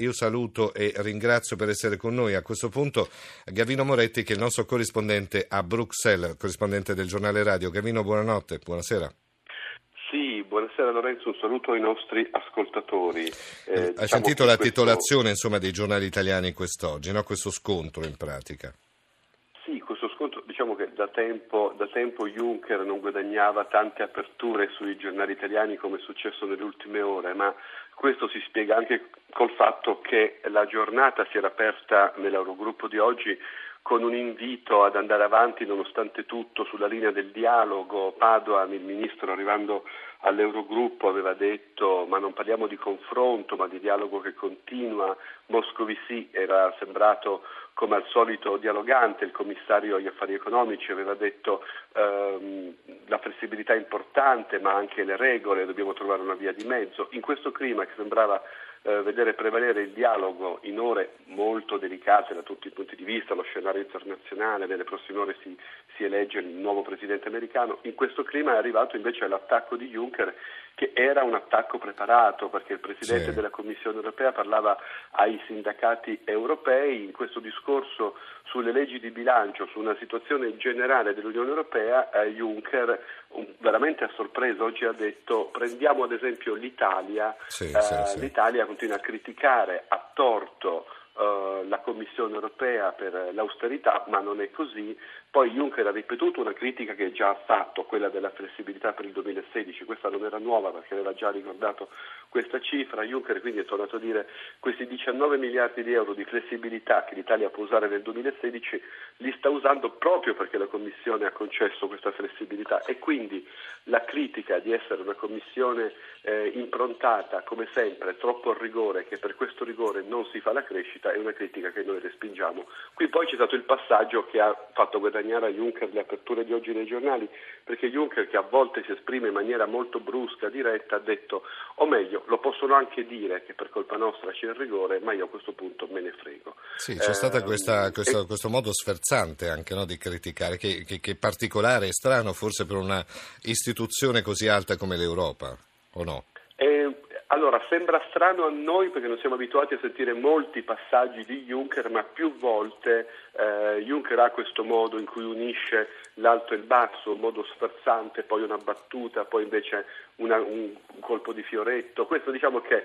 Io saluto e ringrazio per essere con noi a questo punto Gavino Moretti, che è il nostro corrispondente a Bruxelles, corrispondente del giornale radio. Gavino, buonanotte, buonasera. Sì, buonasera Lorenzo, un saluto ai nostri ascoltatori. Hai sentito la titolazione insomma dei giornali italiani quest'oggi, no? Questo scontro in pratica. Sì, questo scontro, diciamo che da tempo Juncker non guadagnava tante aperture sui giornali italiani come è successo nelle ultime ore, ma questo si spiega anche col fatto che la giornata si era aperta nell'Eurogruppo di oggi con un invito ad andare avanti nonostante tutto sulla linea del dialogo. Padoan, il ministro, arrivando all'Eurogruppo aveva detto ma non parliamo di confronto ma di dialogo che continua. Moscovici era sembrato come al solito dialogante, il commissario agli affari economici aveva detto la flessibilità è importante ma anche le regole, dobbiamo trovare una via di mezzo. In questo clima che sembrava vedere prevalere il dialogo in ore molto delicate da tutti i punti di vista, lo scenario internazionale, nelle prossime ore si elegge il nuovo presidente americano, in questo clima è arrivato invece l'attacco di Juncker, che era un attacco preparato perché il presidente della Commissione europea parlava ai sindacati europei in questo discorso sulle leggi di bilancio, su una situazione generale dell'Unione europea. Juncker veramente a sorpresa oggi ha detto prendiamo ad esempio l'Italia, l'Italia continua a criticare a torto la Commissione europea per l'austerità, ma non è così. Poi Juncker ha ripetuto una critica che già ha fatto, quella della flessibilità per il 2016, questa non era nuova perché aveva già ricordato questa cifra. Juncker quindi è tornato a dire questi 19 miliardi di euro di flessibilità che l'Italia può usare nel 2016 li sta usando proprio perché la Commissione ha concesso questa flessibilità, e quindi la critica di essere una Commissione improntata come sempre troppo al rigore, che per questo rigore non si fa la crescita, è una critica che noi respingiamo. Qui poi c'è stato il passaggio che ha fatto a Juncker le aperture di oggi dei giornali, perché Juncker, che a volte si esprime in maniera molto brusca, diretta, ha detto, o meglio, lo possono anche dire che per colpa nostra c'è il rigore, ma io a questo punto me ne frego. Sì, c'è stato questo modo sferzante anche, no, di criticare, che è particolare e strano forse per una istituzione così alta come l'Europa, o no? Allora, sembra strano a noi perché non siamo abituati a sentire molti passaggi di Juncker, ma più volte Juncker ha questo modo in cui unisce l'alto e il basso, un modo sferzante, poi una battuta, poi invece un colpo di fioretto. Questo, diciamo che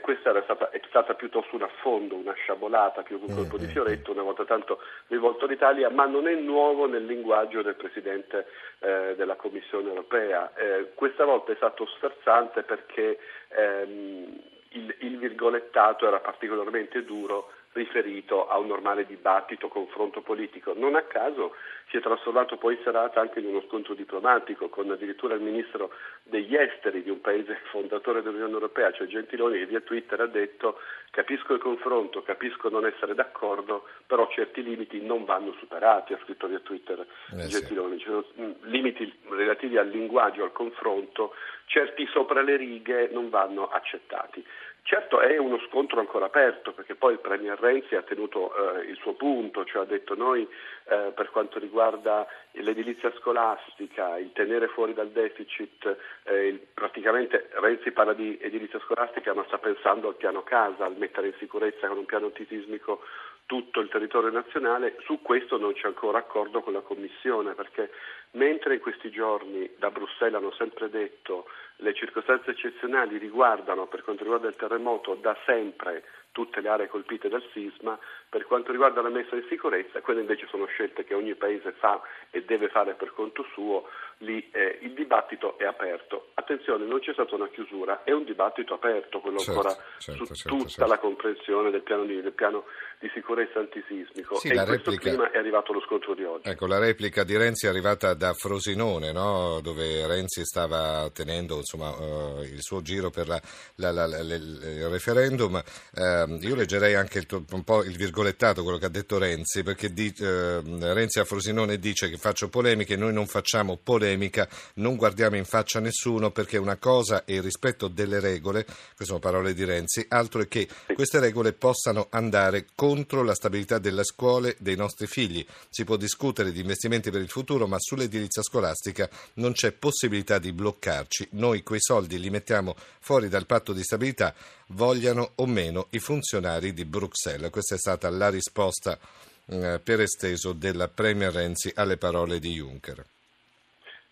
questa è stata piuttosto un affondo, una sciabolata più che un colpo di fioretto, una volta tanto rivolto all'Italia, ma non è nuovo nel linguaggio del Presidente della Commissione europea. Questa volta è stato sferzante perché il virgolettato era particolarmente duro, riferito a un normale dibattito, confronto politico. Non a caso si è trasformato poi in serata anche in uno scontro diplomatico, con addirittura il ministro degli esteri di un paese fondatore dell'Unione Europea, cioè Gentiloni, che via Twitter ha detto capisco il confronto, capisco non essere d'accordo, però certi limiti non vanno superati, ha scritto via Twitter Gentiloni, cioè, limiti relativi al linguaggio, al confronto, certi sopra le righe non vanno accettati. Certo è uno scontro ancora aperto, perché poi il Premier Renzi ha tenuto il suo punto, cioè ha detto noi per quanto riguarda l'edilizia scolastica, il tenere fuori dal deficit, praticamente Renzi parla di edilizia scolastica ma sta pensando al piano casa, al mettere in sicurezza con un piano antisismico tutto il territorio nazionale. Su questo non c'è ancora accordo con la Commissione, perché mentre in questi giorni da Bruxelles hanno sempre detto le circostanze eccezionali riguardano, per quanto riguarda il terremoto, da sempre tutte le aree colpite dal sisma, per quanto riguarda la messa in sicurezza, quelle invece sono scelte che ogni paese fa e deve fare per conto suo, lì il dibattito è aperto. Attenzione, non c'è stata una chiusura, è un dibattito aperto, quello tutta la comprensione del piano di sicurezza antisismico, e in questo clima è arrivato lo scontro di oggi. Ecco, la replica di Renzi è arrivata da Frosinone, no? Dove Renzi stava tenendo il suo giro per il referendum. Io leggerei anche un po' il virgolettato, quello che ha detto Renzi, perché Renzi a Frosinone dice che faccio polemiche, noi non facciamo polemica, non guardiamo in faccia nessuno, perché una cosa è il rispetto delle regole, queste sono parole di Renzi, altro è che queste regole possano andare contro la stabilità delle scuole dei nostri figli. Si può discutere di investimenti per il futuro, ma sull'edilizia scolastica non c'è possibilità di bloccarci, noi quei soldi li mettiamo fuori dal patto di stabilità, vogliano o meno i funzionari funzionari di Bruxelles. Questa è stata la risposta per esteso del Premier Renzi alle parole di Juncker.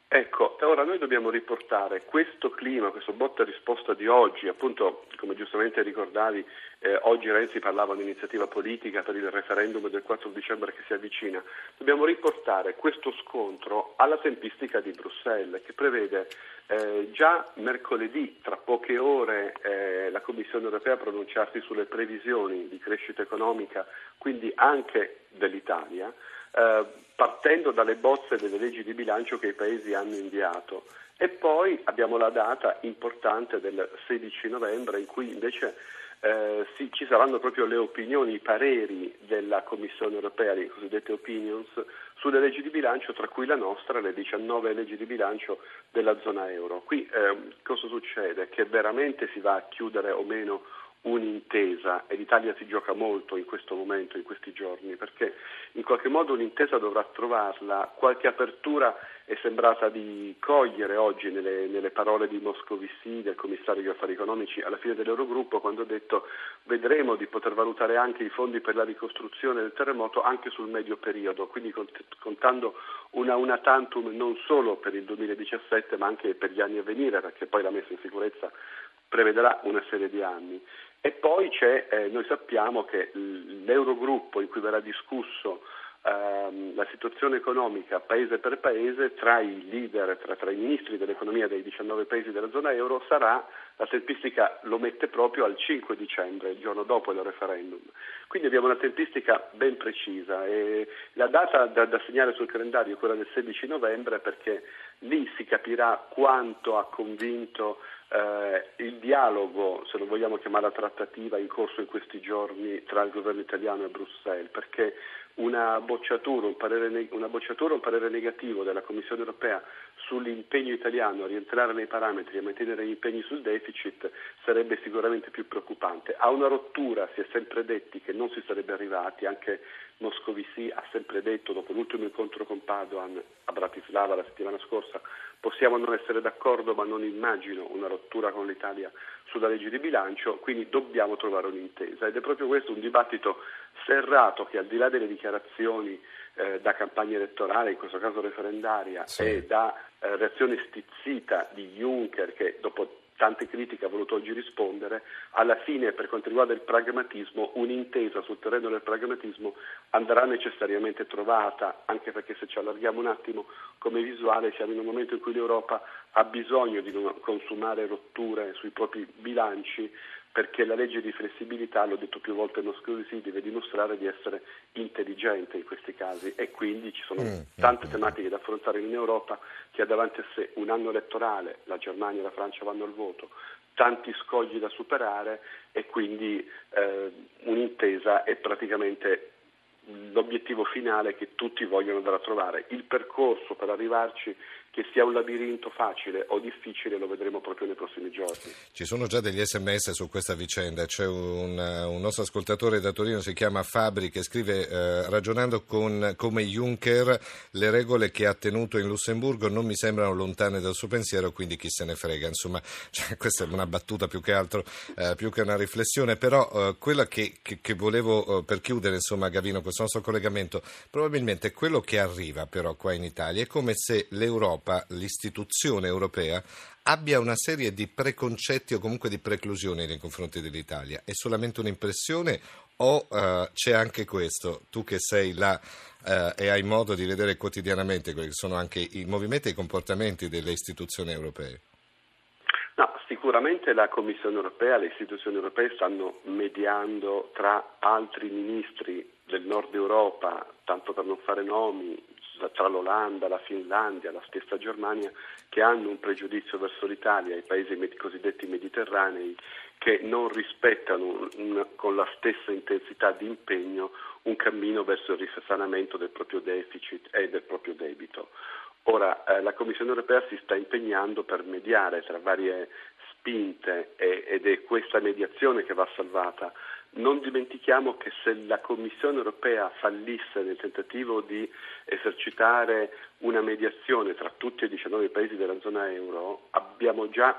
Ecco, ora noi dobbiamo riportare questo clima, questo botta risposta di oggi, appunto come giustamente ricordavi, oggi Renzi parlava di iniziativa politica per il referendum del 4 dicembre che si avvicina, dobbiamo riportare questo scontro alla tempistica di Bruxelles che prevede già mercoledì, tra poche ore, la Commissione europea pronunciarsi sulle previsioni di crescita economica, quindi anche dell'Italia, partendo dalle bozze delle leggi di bilancio che i paesi hanno inviato. E poi abbiamo la data importante del 16 novembre in cui invece ci saranno proprio le opinioni, i pareri della Commissione europea, le cosiddette opinions, sulle leggi di bilancio, tra cui la nostra, le 19 leggi di bilancio della zona euro. Qui cosa succede? Che veramente si va a chiudere o meno un'intesa, e l'Italia si gioca molto in questo momento, in questi giorni, perché in qualche modo un'intesa dovrà trovarla. Qualche apertura è sembrata di cogliere oggi nelle parole di Moscovici, del commissario agli affari economici, alla fine dell'Eurogruppo, quando ha detto vedremo di poter valutare anche i fondi per la ricostruzione del terremoto anche sul medio periodo, quindi contando una tantum non solo per il 2017 ma anche per gli anni a venire, perché poi la messa in sicurezza prevederà una serie di anni. E poi c'è, noi sappiamo che l'Eurogruppo in cui verrà discusso la situazione economica paese per paese tra i leader, tra i ministri dell'economia dei 19 paesi della zona euro sarà, la tempistica lo mette proprio al 5 dicembre, il giorno dopo il referendum. Quindi abbiamo una tempistica ben precisa e la data da segnare sul calendario è quella del 16 novembre perché lì si capirà quanto ha convinto il dialogo, se lo vogliamo chiamare la trattativa, in corso in questi giorni tra il governo italiano e Bruxelles, perché una bocciatura, un parere negativo della Commissione europea sull'impegno italiano a rientrare nei parametri e mantenere gli impegni sul deficit sarebbe sicuramente più preoccupante. A una rottura si è sempre detti che non si sarebbe arrivati, anche Moscovici ha sempre detto dopo l'ultimo incontro con Padoan a Bratislava la settimana scorsa, possiamo non essere d'accordo ma non immagino una rottura con l'Italia sulla legge di bilancio, quindi dobbiamo trovare un'intesa ed è proprio questo un dibattito serrato che al di là delle dichiarazioni da campagna elettorale, in questo caso referendaria, sì, e da reazione stizzita di Juncker che dopo tante critiche ha voluto oggi rispondere, alla fine per quanto riguarda il pragmatismo, un'intesa sul terreno del pragmatismo andrà necessariamente trovata, anche perché se ci allarghiamo un attimo come visuale siamo in un momento in cui l'Europa ha bisogno di non consumare rotture sui propri bilanci perché la legge di flessibilità, l'ho detto più volte Moscovici, deve dimostrare di essere intelligente in questi casi e quindi ci sono tante tematiche da affrontare in Europa che ha davanti a sé un anno elettorale, la Germania e la Francia vanno al voto, tanti scogli da superare e quindi un'intesa è praticamente l'obiettivo finale che tutti vogliono andare a trovare. Il percorso per arrivarci, che sia un labirinto facile o difficile, lo vedremo proprio nei prossimi giorni. Ci sono già degli sms su questa vicenda, c'è un nostro ascoltatore da Torino, si chiama Fabri, che scrive ragionando come Juncker, le regole che ha tenuto in Lussemburgo non mi sembrano lontane dal suo pensiero, quindi chi se ne frega, insomma, cioè, questa è una battuta più che altro, più che una riflessione, però quella che volevo per chiudere, insomma, Gavino, questo nostro collegamento, probabilmente quello che arriva però qua in Italia è come se l'Europa, l'istituzione europea, abbia una serie di preconcetti o comunque di preclusioni nei confronti dell'Italia. È solamente un'impressione o c'è anche questo? Tu che sei là e hai modo di vedere quotidianamente quelli che sono anche i movimenti e i comportamenti delle istituzioni europee. No, sicuramente la Commissione europea, le istituzioni europee stanno mediando tra altri ministri del nord Europa, tanto per non fare nomi, tra l'Olanda, la Finlandia, la stessa Germania, che hanno un pregiudizio verso l'Italia, i paesi cosiddetti mediterranei, che non rispettano con la stessa intensità di impegno un cammino verso il risanamento del proprio deficit e del proprio debito. Ora, la Commissione europea si sta impegnando per mediare tra varie spinte ed è questa mediazione che va salvata. Non dimentichiamo che se la Commissione europea fallisse nel tentativo di esercitare una mediazione tra tutti e 19 paesi della zona euro,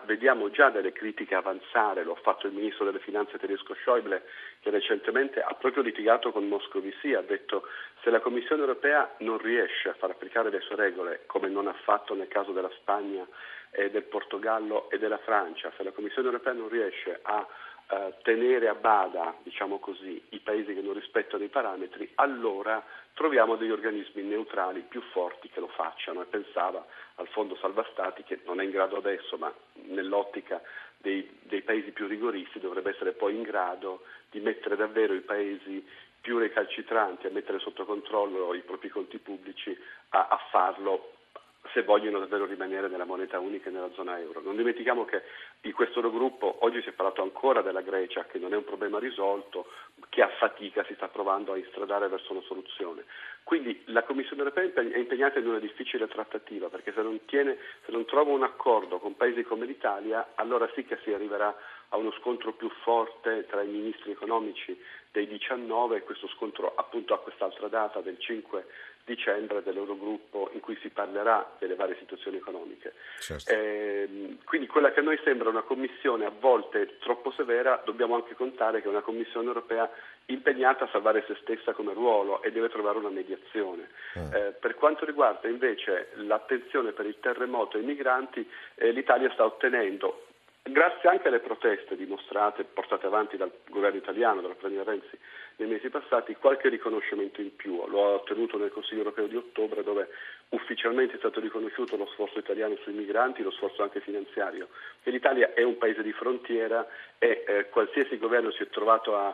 vediamo già delle critiche avanzare. Lo ha fatto il ministro delle finanze tedesco Schäuble, che recentemente ha proprio litigato con Moscovici, ha detto: se la Commissione europea non riesce a far applicare le sue regole, come non ha fatto nel caso della Spagna e del Portogallo e della Francia, se la Commissione europea non riesce a tenere a bada, diciamo così, i paesi che non rispettano i parametri, allora troviamo degli organismi neutrali più forti che lo facciano. E pensava al fondo salva stati, che non è in grado adesso, ma nell'ottica dei paesi più rigoristi dovrebbe essere poi in grado di mettere davvero i paesi più recalcitranti a mettere sotto controllo i propri conti pubblici a farlo, se vogliono davvero rimanere nella moneta unica e nella zona euro. Non dimentichiamo che in questo Eurogruppo oggi si è parlato ancora della Grecia, che non è un problema risolto, che a fatica si sta provando a instradare verso una soluzione. Quindi la Commissione europea è impegnata in una difficile trattativa, perché se non trova un accordo con paesi come l'Italia, allora sì che si arriverà a uno scontro più forte tra i ministri economici dei 19, e questo scontro appunto a quest'altra data del 5 dicembre dell'Eurogruppo, in cui si parlerà delle varie situazioni economiche. Certo. Quindi quella che a noi sembra una commissione a volte troppo severa, dobbiamo anche contare che è una Commissione europea impegnata a salvare se stessa come ruolo e deve trovare una mediazione. Per quanto riguarda invece l'attenzione per il terremoto e i migranti, l'Italia sta ottenendo, grazie anche alle proteste dimostrate, portate avanti dal governo italiano, dal premier Renzi, nei mesi passati, qualche riconoscimento in più. Lo ha ottenuto nel Consiglio europeo di ottobre, dove ufficialmente è stato riconosciuto lo sforzo italiano sui migranti, lo sforzo anche finanziario. E l'Italia è un paese di frontiera e qualsiasi governo si è trovato a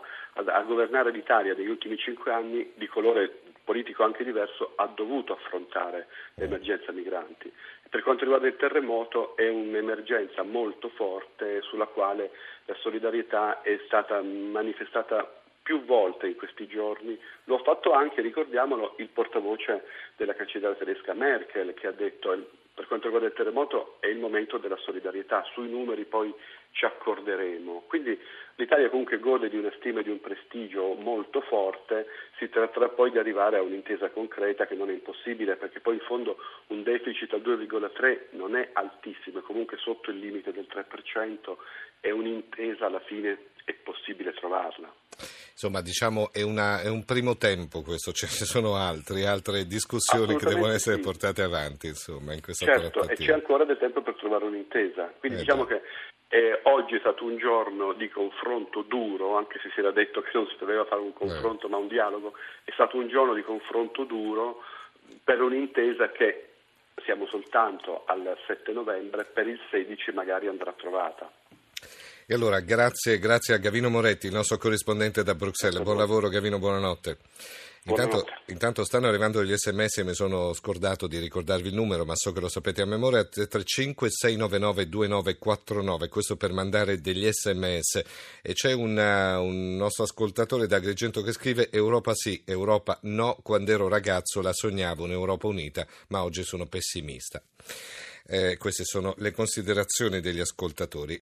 governare l'Italia negli ultimi 5 anni, di colore politico anche diverso, ha dovuto affrontare l'emergenza migranti. Per quanto riguarda il terremoto, è un'emergenza molto forte sulla quale la solidarietà è stata manifestata più volte in questi giorni. Lo ha fatto anche, ricordiamolo, il portavoce della cancelliera tedesca Merkel, che ha detto: per quanto riguarda il terremoto è il momento della solidarietà, sui numeri poi ci accorderemo. Quindi l'Italia comunque gode di una stima e di un prestigio molto forte. Si tratterà poi di arrivare a un'intesa concreta, che non è impossibile, perché poi in fondo un deficit al 2,3 non è altissimo, è comunque sotto il limite del 3%, e un'intesa alla fine è possibile trovarla. Insomma, diciamo è un primo tempo questo, ci sono altre discussioni che devono essere portate avanti, insomma, in questa trattativa. Certo, e c'è ancora del tempo per trovare un'intesa. Quindi diciamo che oggi è stato un giorno di confronto duro, anche se si era detto che non si doveva fare un confronto ma un dialogo. È stato un giorno di confronto duro per un'intesa che, siamo soltanto al 7 novembre, per il 16 magari andrà trovata. E allora grazie a Gavino Moretti, il nostro corrispondente da Bruxelles. Buon lavoro Gavino, buonanotte. Intanto stanno arrivando gli sms e mi sono scordato di ricordarvi il numero, ma so che lo sapete a memoria: 356992949, questo per mandare degli sms. E c'è un nostro ascoltatore da Agrigento che scrive: Europa sì, Europa no, quando ero ragazzo la sognavo un'Europa unita, ma oggi sono pessimista. Queste sono le considerazioni degli ascoltatori.